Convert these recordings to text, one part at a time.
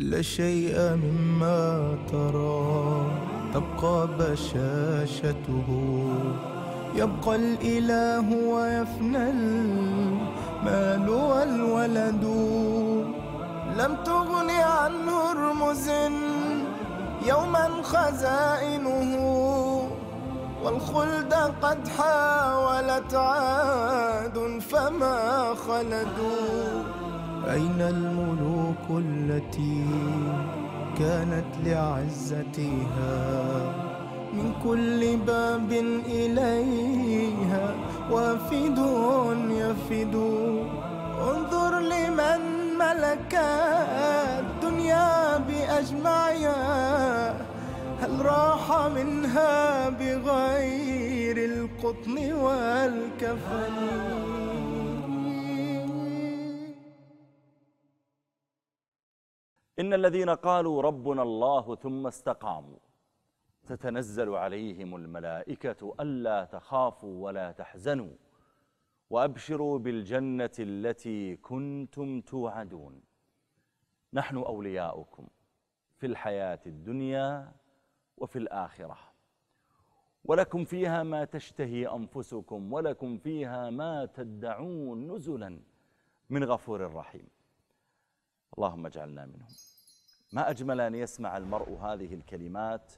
لا شيء مما ترى تبقى بشاشته، يبقى الإله ويفنى المال والولد. لم تغن عنه رمز يوما خزائنه، والخلد قد حاولت عاد فما خلدوا. أين الملوك التي كانت لعزتها من كل باب إليها وافد يفد؟ انظر لمن ملك الدنيا بأجمعها، هل راح منها بغير القطن والكفن؟ إن الذين قالوا ربنا الله ثم استقاموا تتنزل عليهم الملائكة ألا تخافوا ولا تحزنوا وأبشروا بالجنة التي كنتم توعدون. نحن أولياؤكم في الحياة الدنيا وفي الآخرة، ولكم فيها ما تشتهي أنفسكم ولكم فيها ما تدعون، نزلا من غفور رحيم. اللهم اجعلنا منهم. ما أجمل أن يسمع المرء هذه الكلمات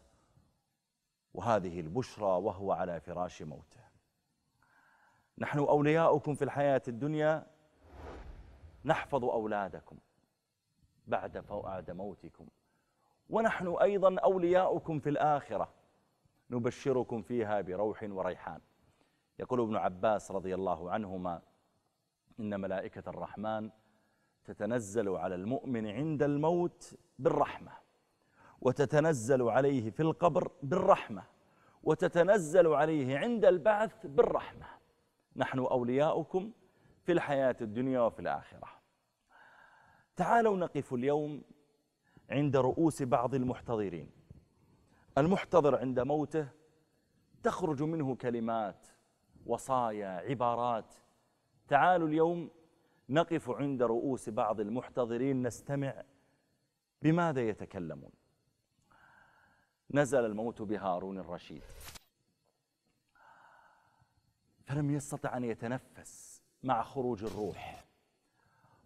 وهذه البشرى وهو على فراش موته. نحن أولياؤكم في الحياة الدنيا، نحفظ أولادكم بعد موتكم، ونحن أيضا أولياؤكم في الآخرة نبشركم فيها بروح وريحان. يقول ابن عباس رضي الله عنهما: إن ملائكة الرحمن تتنزل على المؤمن عند الموت بالرحمة، وتتنزل عليه في القبر بالرحمة، وتتنزل عليه عند البعث بالرحمة. نحن أولياؤكم في الحياة الدنيا وفي الآخرة. تعالوا نقف اليوم عند رؤوس بعض المحتضرين. المحتضر عند موته تخرج منه كلمات، وصايا، عبارات. تعالوا اليوم نقف عند رؤوس بعض المحتضرين نستمع بماذا يتكلمون. نزل الموت بهارون الرشيد فلم يستطع أن يتنفس مع خروج الروح،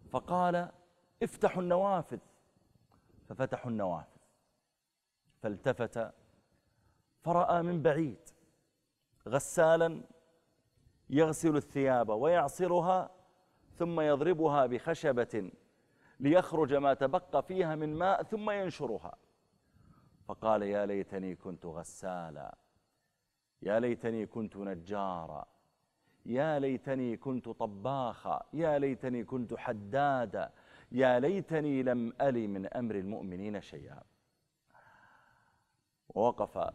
فقال: افتحوا النوافذ. ففتحوا النوافذ، فالتفت فرأى من بعيد غسالا يغسل الثياب ويعصرها ثم يضربها بخشبة ليخرج ما تبقى فيها من ماء ثم ينشرها. فقال: يا ليتني كنت غسالا، يا ليتني كنت نجارا، يا ليتني كنت طباخا، يا ليتني كنت حدادا، يا ليتني لم ألِ من أمر المؤمنين شيئا. ووقف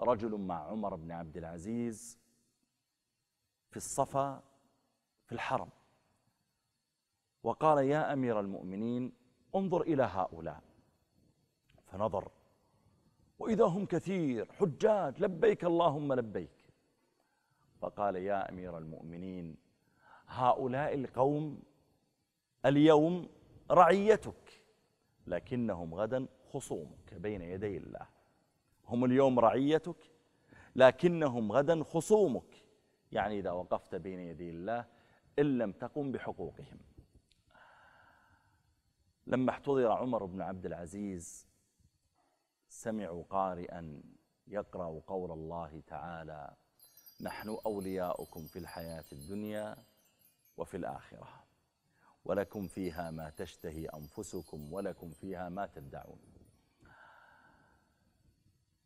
رجل مع عمر بن عبد العزيز في الصفا في الحرم، وقال: يا أمير المؤمنين انظر إلى هؤلاء. فنظر وإذا هم كثير حجاج، لبيك اللهم لبيك. فقال: يا أمير المؤمنين هؤلاء القوم اليوم رعيتك، لكنهم غدا خصومك بين يدي الله. هم اليوم رعيتك لكنهم غدا خصومك، يعني إذا وقفت بين يدي الله إن لم تقم بحقوقهم. لما احتضر عمر بن عبد العزيز سمعوا قارئا يقرأ قول الله تعالى: نحن أولياؤكم في الحياة الدنيا وفي الآخرة، ولكم فيها ما تشتهي أنفسكم ولكم فيها ما تدعون.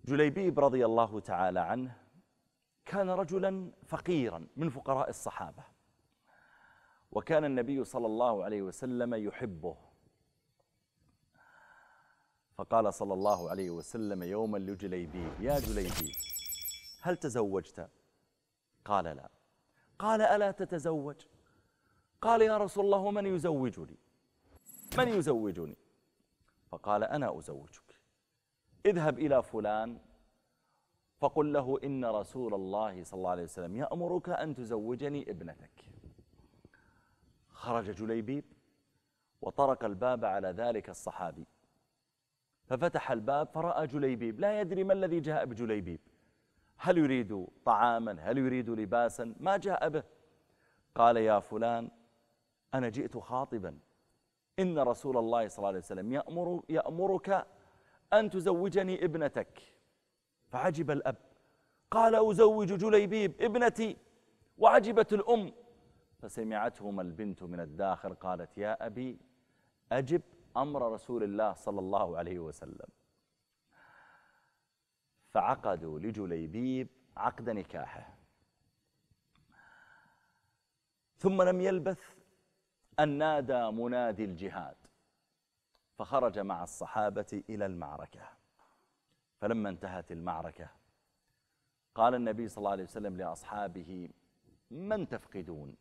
جليبيب رضي الله تعالى عنه كان رجلا فقيرا من فقراء الصحابة، وكان النبي صلى الله عليه وسلم يحبه. فقال صلى الله عليه وسلم يوما لجليبيب: يا جليبيب هل تزوجت؟ قال: لا. قال: ألا تتزوج؟ قال: يا رسول الله من يزوجني؟ من يزوجني؟ فقال: أنا أزوجك. اذهب إلى فلان فقل له إن رسول الله صلى الله عليه وسلم يأمرك أن تزوجني ابنتك. خرج جليبيب وطرق الباب على ذلك الصحابي ففتح الباب فرأى جليبيب، لا يدري ما الذي جاء بجليبيب، هل يريد طعاما، هل يريد لباسا، ما جاء به؟ قال يا فلان أنا جئت خاطبا، إن رسول الله صلى الله عليه وسلم يأمرك أن تزوجني ابنتك. فعجب الأب قال أزوج جليبيب ابنتي؟ وعجبت الأم. فسمعتهما البنت من الداخل قالت يا أبي أجب أمر رسول الله صلى الله عليه وسلم. فعقدوا لجليبيب عقد نكاحه، ثم لم يلبث أن نادى منادي الجهاد فخرج مع الصحابة إلى المعركة. فلما انتهت المعركة قال النبي صلى الله عليه وسلم لأصحابه من تفقدون؟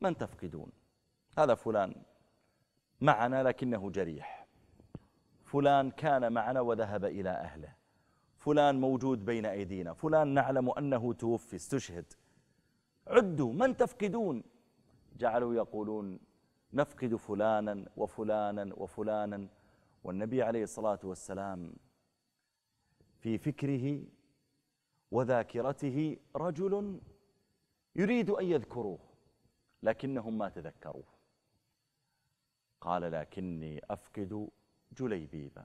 من تفقدون؟ هذا فلان معنا لكنه جريح، فلان كان معنا وذهب إلى أهله، فلان موجود بين أيدينا، فلان نعلم أنه توفي استشهد، عدوا من تفقدون؟ جعلوا يقولون نفقد فلانا وفلانا وفلانا. والنبي عليه الصلاة والسلام في فكره وذاكرته رجل يريد أن يذكروه لكنهم ما تذكروه. قال لكني أفقد جليبيب،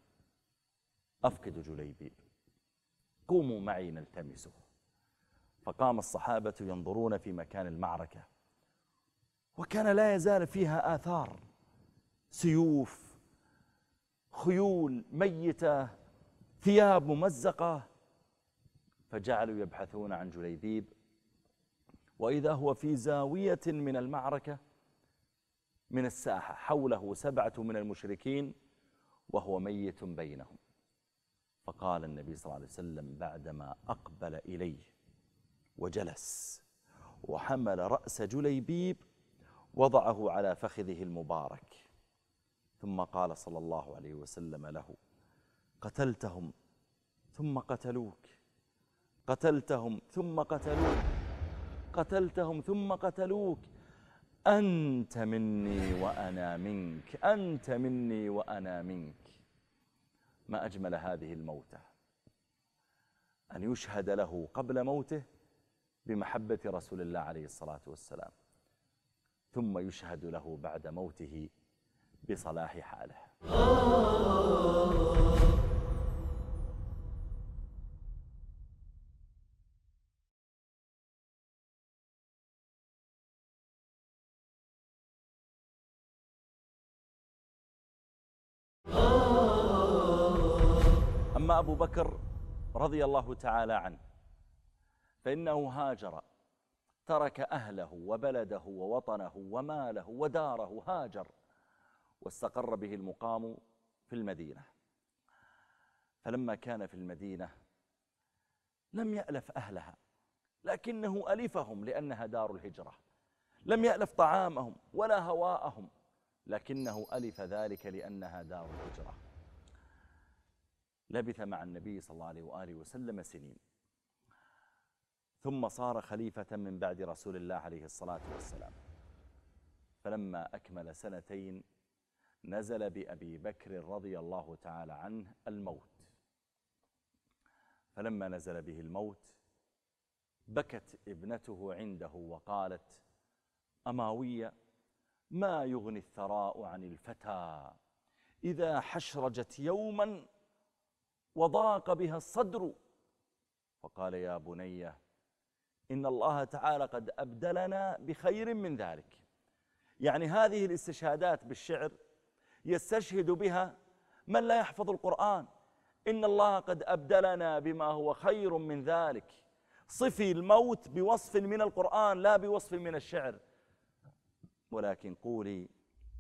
أفقد جليبيب، قوموا معي نلتمسه. فقام الصحابة ينظرون في مكان المعركة، وكان لا يزال فيها آثار، سيوف، خيول ميتة، ثياب ممزقة. فجعلوا يبحثون عن جليبيب، وإذا هو في زاوية من المعركة من الساحة، حوله 7 من المشركين وهو ميت بينهم. فقال النبي صلى الله عليه وسلم بعدما أقبل إليه وجلس وحمل رأس جليبيب وضعه على فخذه المبارك، ثم قال صلى الله عليه وسلم له قتلتهم ثم قتلوك، قتلتهم ثم قتلوك، قتلتهم ثم قتلوك، أنت مني وأنا منك، أنت مني وأنا منك. ما أجمل هذه الموتة أن يشهد له قبل موته بمحبة رسول الله عليه الصلاة والسلام، ثم يشهد له بعد موته بصلاح حاله. أما أبو بكر رضي الله تعالى عنه فإنه هاجر، ترك أهله وبلده ووطنه وماله وداره، هاجر واستقر به المقام في المدينة. فلما كان في المدينة لم يألف أهلها، لكنه ألفهم لأنها دار الهجرة، لم يألف طعامهم ولا هواءهم، لكنه ألف ذلك لأنها دار الهجرة. لبث مع النبي صلى الله عليه وآله وسلم سنين، ثم صار خليفة من بعد رسول الله عليه الصلاة والسلام. فلما أكمل 2 نزل بأبي بكر رضي الله تعالى عنه الموت. فلما نزل به الموت بكت ابنته عنده وقالت أماوية ما يغني الثراء عن الفتى إذا حشرجت يوما وضاق بها الصدر. فقال يا بني إن الله تعالى قد أبدلنا بخير من ذلك. يعني هذه الاستشهادات بالشعر يستشهد بها من لا يحفظ القرآن، إن الله قد أبدلنا بما هو خير من ذلك. صفي الموت بوصف من القرآن لا بوصف من الشعر، ولكن قولي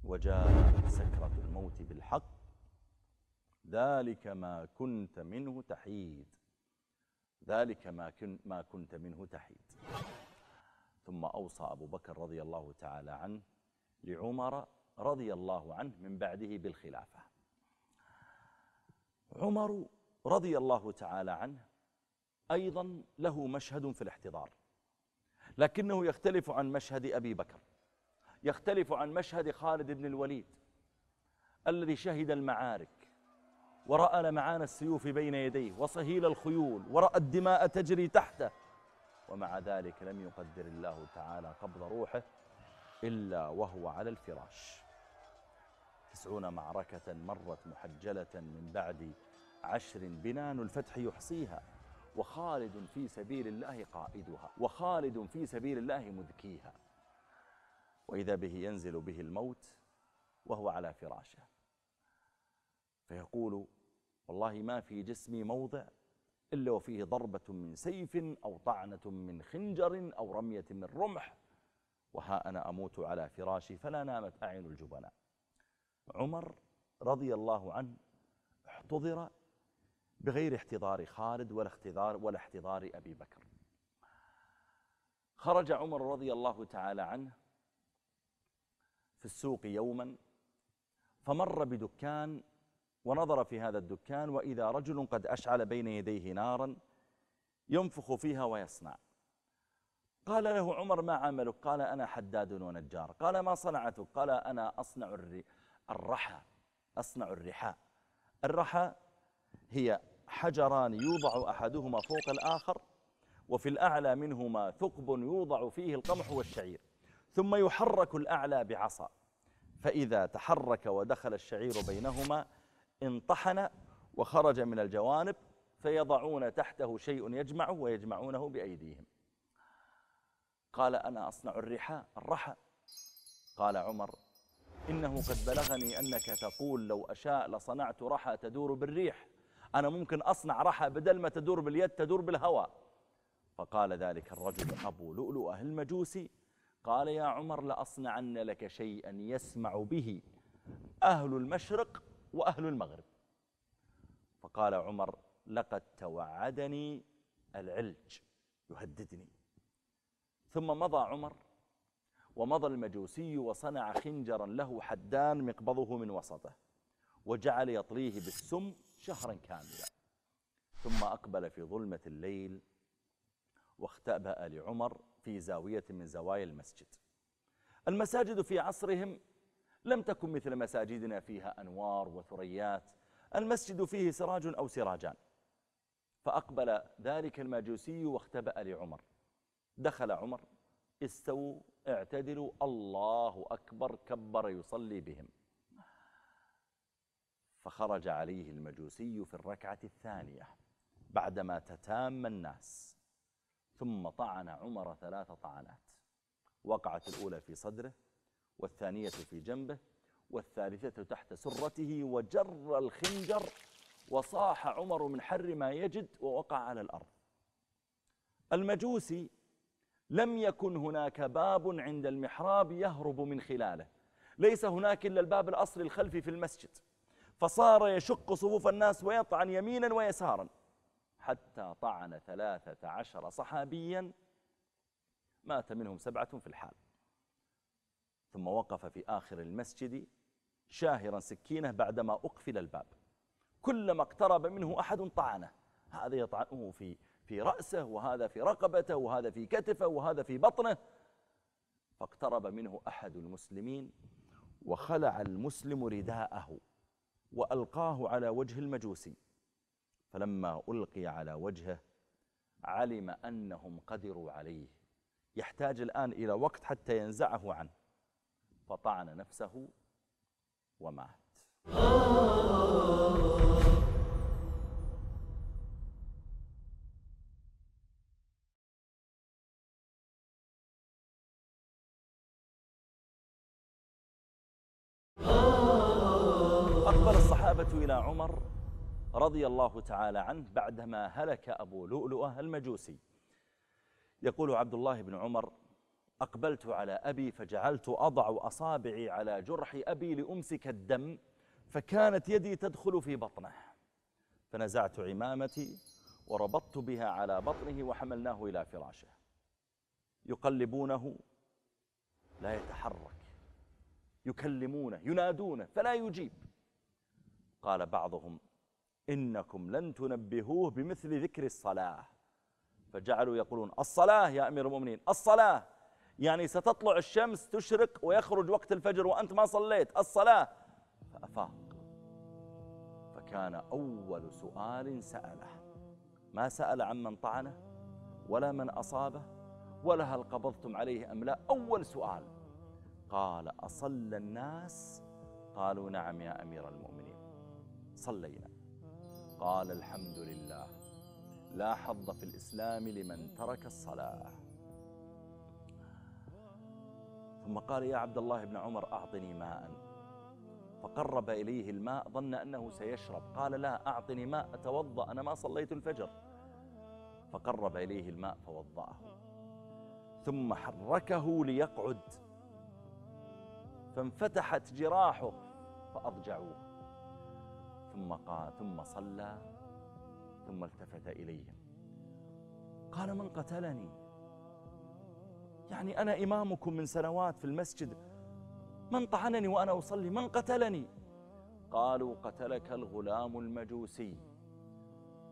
وجاءت سكرة الموت بالحق ذلك ما كنت منه تحيد، ذلك ما كنت منه تحيد. ثم أوصى أبو بكر رضي الله تعالى عنه لعمر رضي الله عنه من بعده بالخلافة. عمر رضي الله تعالى عنه أيضا له مشهد في الاحتضار، لكنه يختلف عن مشهد أبي بكر، يختلف عن مشهد خالد بن الوليد الذي شهد المعارك ورأى لمعان السيوف بين يديه وصهيل الخيول، ورأى الدماء تجري تحته، ومع ذلك لم يقدر الله تعالى قبض روحه إلا وهو على الفراش. 90 معركة مرت محجلة من بعد 10 بنان الفتح يحصيها، وخالد في سبيل الله قائدها، وخالد في سبيل الله مذكيها، وإذا به ينزل به الموت وهو على فراشه، فيقول والله ما في جسمي موضع إلا وفيه ضربة من سيف أو طعنة من خنجر أو رمية من رمح، وها أنا أموت على فراشي فلا نامت أعين الجبناء. عمر رضي الله عنه احتضر بغير احتضار خالد ولا احتضار أبي بكر. خرج عمر رضي الله تعالى عنه في السوق يوما فمر بدكان ونظر في هذا الدكان، وإذا رجل قد أشعل بين يديه نارا ينفخ فيها ويصنع. قال له عمر ما عملك؟ قال أنا حداد ونجار. قال ما صنعتك؟ قال أنا أصنع الرحى، أصنع الرحاء. الرحى هي حجران يوضع أحدهما فوق الآخر، وفي الأعلى منهما ثقب يوضع فيه القمح والشعير، ثم يحرك الأعلى بعصا، فإذا تحرك ودخل الشعير بينهما انطحن وخرج من الجوانب، فيضعون تحته شيء يجمعه ويجمعونه بأيديهم. قال أنا أصنع الرحى. قال عمر إنه قد بلغني أنك تقول لو أشاء لصنعت رحى تدور بالريح، أنا ممكن أصنع رحى بدل ما تدور باليد تدور بالهواء. فقال ذلك الرجل أبو لؤلؤة المجوسي قال يا عمر لأصنعن لك شيئا يسمع به أهل المشرق وأهل المغرب. فقال عمر لقد توعدني العلج يهددني. ثم مضى عمر ومضى المجوسي وصنع خنجرا له حدان مقبضه من وسطه، وجعل يطليه بالسم شهرا كاملا، ثم أقبل في ظلمة الليل واختبأ لعمر في زاوية من زوايا المسجد. المساجد في عصرهم لم تكن مثل مساجدنا فيها أنوار وثريات، المسجد فيه سراج أو سراجان. فأقبل ذلك المجوسي واختبأ لعمر. دخل عمر، استووا اعتدلوا، الله أكبر، كبر يصلي بهم. فخرج عليه المجوسي في الركعة الثانية بعدما تتام الناس، ثم طعن عمر 3 طعنات، وقعت الأولى في صدره، والثانية في جنبه، والثالثة تحت سرته، وجر الخنجر، وصاح عمر من حر ما يجد ووقع على الأرض. المجوسي لم يكن هناك باب عند المحراب يهرب من خلاله، ليس هناك إلا الباب الأصلي الخلفي في المسجد، فصار يشق صفوف الناس ويطعن يمينا ويسارا، حتى طعن 13 صحابيا، مات منهم 7 في الحال. ثم وقف في آخر المسجد شاهرا سكينه بعدما أقفل الباب، كلما اقترب منه أحد طعنه، هذا يطعنه في رأسه، وهذا في رقبته، وهذا في كتفه، وهذا في بطنه. فاقترب منه أحد المسلمين وخلع المسلم رداءه وألقاه على وجه المجوسي، فلما ألقي على وجهه علم أنهم قدروا عليه، يحتاج الآن إلى وقت حتى ينزعه عنه، فطعن نفسه ومات. أقبل الصحابة إلى عمر رضي الله تعالى عنه بعدما هلك أبو لؤلؤة المجوسي. يقول عبد الله بن عمر أقبلت على أبي فجعلت أضع أصابعي على جرح أبي لأمسك الدم، فكانت يدي تدخل في بطنه، فنزعت عمامتي وربطت بها على بطنه وحملناه إلى فراشه. يقلبونه لا يتحرك، يكلمونه ينادونه فلا يجيب. قال بعضهم إنكم لن تنبهوه بمثل ذكر الصلاة، فجعلوا يقولون الصلاة يا أمير المؤمنين، الصلاة، يعني ستطلع الشمس تشرق ويخرج وقت الفجر وأنت ما صليت، الصلاة. فأفاق، كان أول سؤال سأله، ما سأل عمن طعنه ولا من أصابه ولا هل قبضتم عليه أم لا. أول سؤال قال أصلى الناس؟ قالوا نعم يا أمير المؤمنين صلينا. قال الحمد لله، لا حظ في الإسلام لمن ترك الصلاة. ثم قال يا عبد الله بن عمر أعطني ماء، فقرب إليه الماء ظن أنه سيشرب، قال لا أعطني ماء أتوضأ أنا ما صليت الفجر. فقرب إليه الماء فوضأه ثم حركه ليقعد فانفتحت جراحه فأضجعوه، ثم قال ثم صلى ثم التفت إليهم قال من قتلني؟ يعني أنا إمامكم من سنوات في المسجد، من طعنني وأنا أصلي؟ من قتلني؟ قالوا قتلك الغلام المجوسي.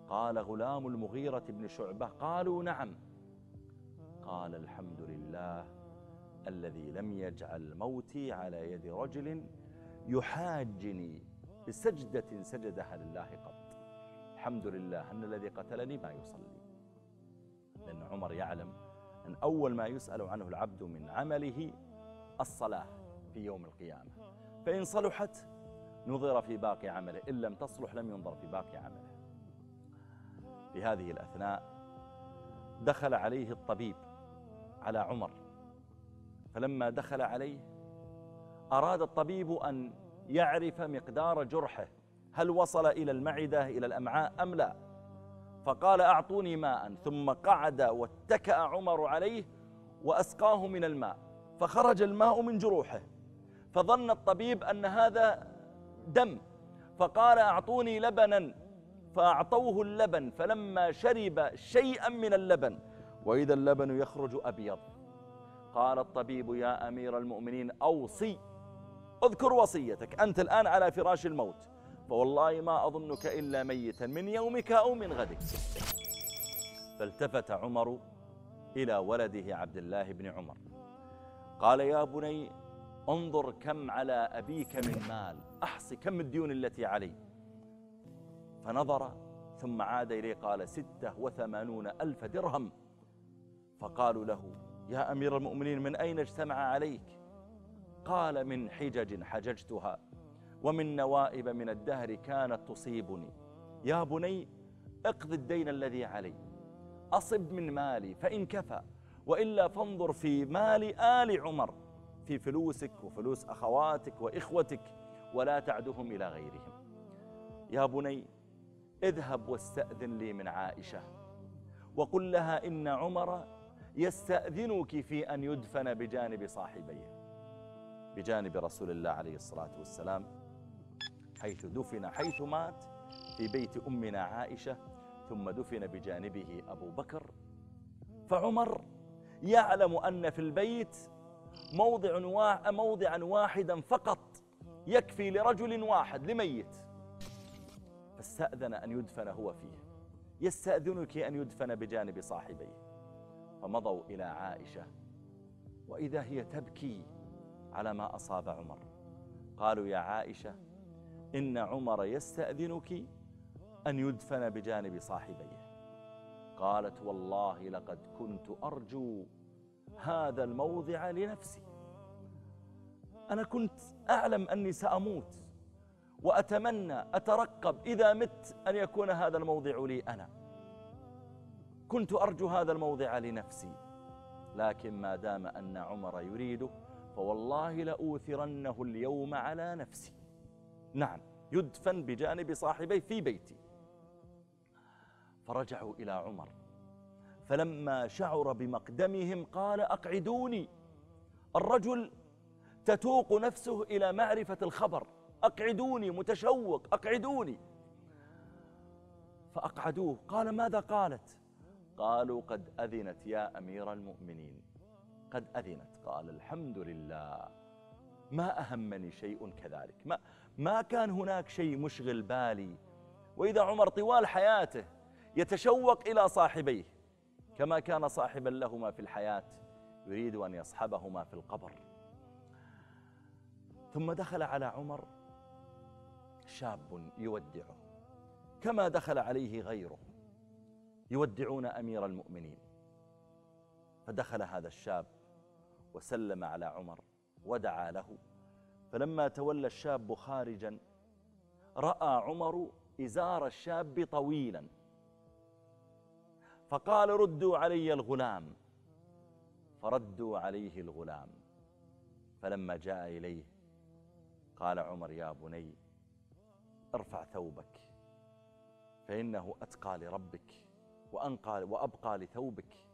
قال غلام المغيرة بن شعبة؟ قالوا نعم. قال الحمد لله الذي لم يجعل موتي على يد رجل يحاجني بسجدة سجدها لله قط، الحمد لله أن الذي قتلني ما يصلي. لأن عمر يعلم أن أول ما يسأل عنه العبد من عمله الصلاة في يوم القيامة، فإن صلحت نظر في باقي عمله، إن لم تصلح لم ينظر في باقي عمله. في هذه الأثناء دخل عليه الطبيب على عمر، فلما دخل عليه أراد الطبيب أن يعرف مقدار جرحه، هل وصل إلى المعدة إلى الأمعاء أم لا، فقال أعطوني ماء. ثم قعد واتكأ عمر عليه وأسقاه من الماء، فخرج الماء من جروحه، فظن الطبيب أن هذا دم، فقال أعطوني لبنا، فأعطوه اللبن، فلما شرب شيئا من اللبن وإذا اللبن يخرج أبيض، قال الطبيب يا أمير المؤمنين أوصي، اذكر وصيتك، أنت الآن على فراش الموت، فوالله ما أظنك إلا ميتا من يومك أو من غدك. فالتفت عمر إلى ولده عبد الله بن عمر قال يا بني انظر كم على أبيك من مال، أحصي كم الديون التي عليه. فنظر ثم عاد إليه قال 86,000 درهم. فقالوا له يا أمير المؤمنين من أين اجتمع عليك؟ قال من حجج حججتها ومن نوائب من الدهر كانت تصيبني، يا بني اقض الدين الذي علي، أصب من مالي فإن كفى، وإلا فانظر في مال آل عمر، في فلوسك وفلوس أخواتك وإخوتك ولا تعدهم إلى غيرهم. يا بني اذهب واستأذن لي من عائشة وقل لها إن عمر يستأذنك في أن يدفن بجانب صاحبيه، بجانب رسول الله عليه الصلاة والسلام، حيث دفن حيث مات في بيت أمنا عائشة، ثم دفن بجانبه أبو بكر. فعمر يعلم أن في البيت موضعا واحدا فقط يكفي لرجل واحد لميت، فاستأذن أن يدفن هو فيه، يستأذنك أن يدفن بجانب صاحبيه. فمضوا إلى عائشة وإذا هي تبكي على ما أصاب عمر. قالوا يا عائشة إن عمر يستأذنك أن يدفن بجانب صاحبيه. قالت والله لقد كنت أرجو هذا الموضع لنفسي، أنا كنت أعلم أني سأموت وأتمنى أترقب إذا مت أن يكون هذا الموضع لي أنا، كنت أرجو هذا الموضع لنفسي، لكن ما دام أن عمر يريده فوالله لأوثرنه اليوم على نفسي، نعم يدفن بجانب صاحبيه في بيتي. فرجعوا إلى عمر، فلما شعر بمقدمهم قال أقعدوني، الرجل تتوق نفسه إلى معرفة الخبر، أقعدوني متشوق أقعدوني. فأقعدوه. قال ماذا قالت؟ قالوا قد أذنت يا أمير المؤمنين قد أذنت. قال الحمد لله، ما أهمني شيء كذلك، ما كان هناك شيء مشغل بالي. وإذا عمر طوال حياته يتشوق إلى صاحبيه كما كان صاحبا لهما في الحياة يريد أن يصحبهما في القبر. ثم دخل على عمر شاب يودعه، كما دخل عليه غيره يودعون أمير المؤمنين. فدخل هذا الشاب وسلم على عمر ودعا له، فلما تولى الشاب خارجا رأى عمر إزار الشاب طويلا، فقال ردوا علي الغلام، فردوا عليه الغلام. فلما جاء إليه قال عمر يا بني ارفع ثوبك فإنه أتقى لربك وأبقى لثوبك،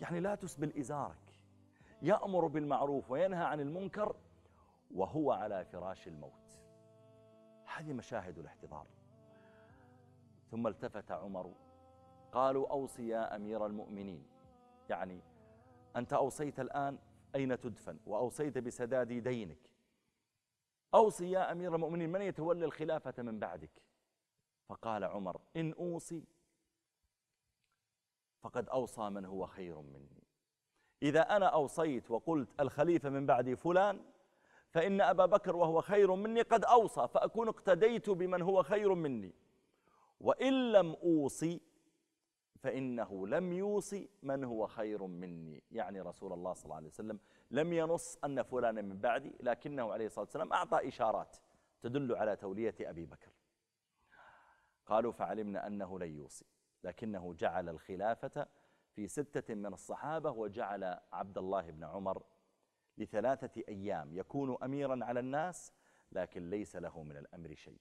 يعني لا تسبل إزارك، يأمر بالمعروف وينهى عن المنكر وهو على فراش الموت. هذه مشاهد الاحتضار. ثم التفت عمر، قالوا أوصي يا أمير المؤمنين، يعني أنت أوصيت الآن أين تدفن وأوصيت بسداد دينك، أوصي يا أمير المؤمنين من يتولى الخلافة من بعدك. فقال عمر إن أوصي فقد أوصى من هو خير مني، إذا أنا أوصيت وقلت الخليفة من بعدي فلان فإن أبا بكر وهو خير مني قد أوصى، فأكون اقتديت بمن هو خير مني، وإن لم أوصي فإنه لم يوصي من هو خير مني، يعني رسول الله صلى الله عليه وسلم لم ينص أن فلانا من بعدي، لكنه عليه الصلاة والسلام أعطى إشارات تدل على تولية أبي بكر. قالوا فعلمنا أنه لن يوصي، لكنه جعل الخلافة في 6 من الصحابة، وجعل عبد الله بن عمر ل3 أيام يكون أميرا على الناس، لكن ليس له من الأمر شيء.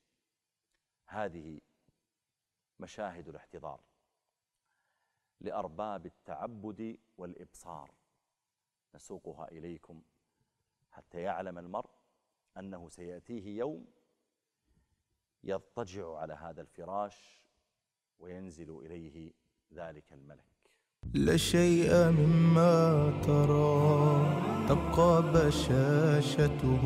هذه مشاهد الاحتضار لأرباب التعبد والإبصار، نسوقها إليكم حتى يعلم المرء أنه سيأتيه يوم يضطجع على هذا الفراش وينزل إليه ذلك الملك. لا شيء مما ترى تبقى بشاشته،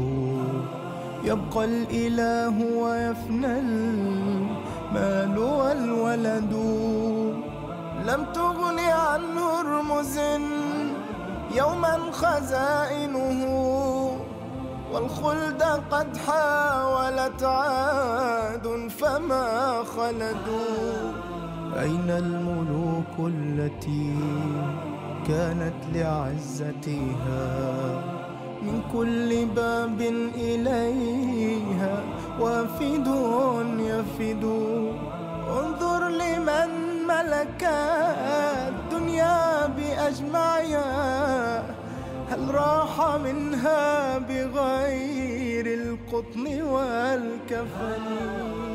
يبقى الإله ويفنى المال والولد، لم تغن عنه رمز يوما خزائنه، والخلد قد حاولت عاد فما خلدوا. أين الملوك التي كانت لعزتها من كل باب إليها وافد يفد؟ انظر لمن ملك الدنيا بأجمعها، هل راح منها بغير القطن والكفن؟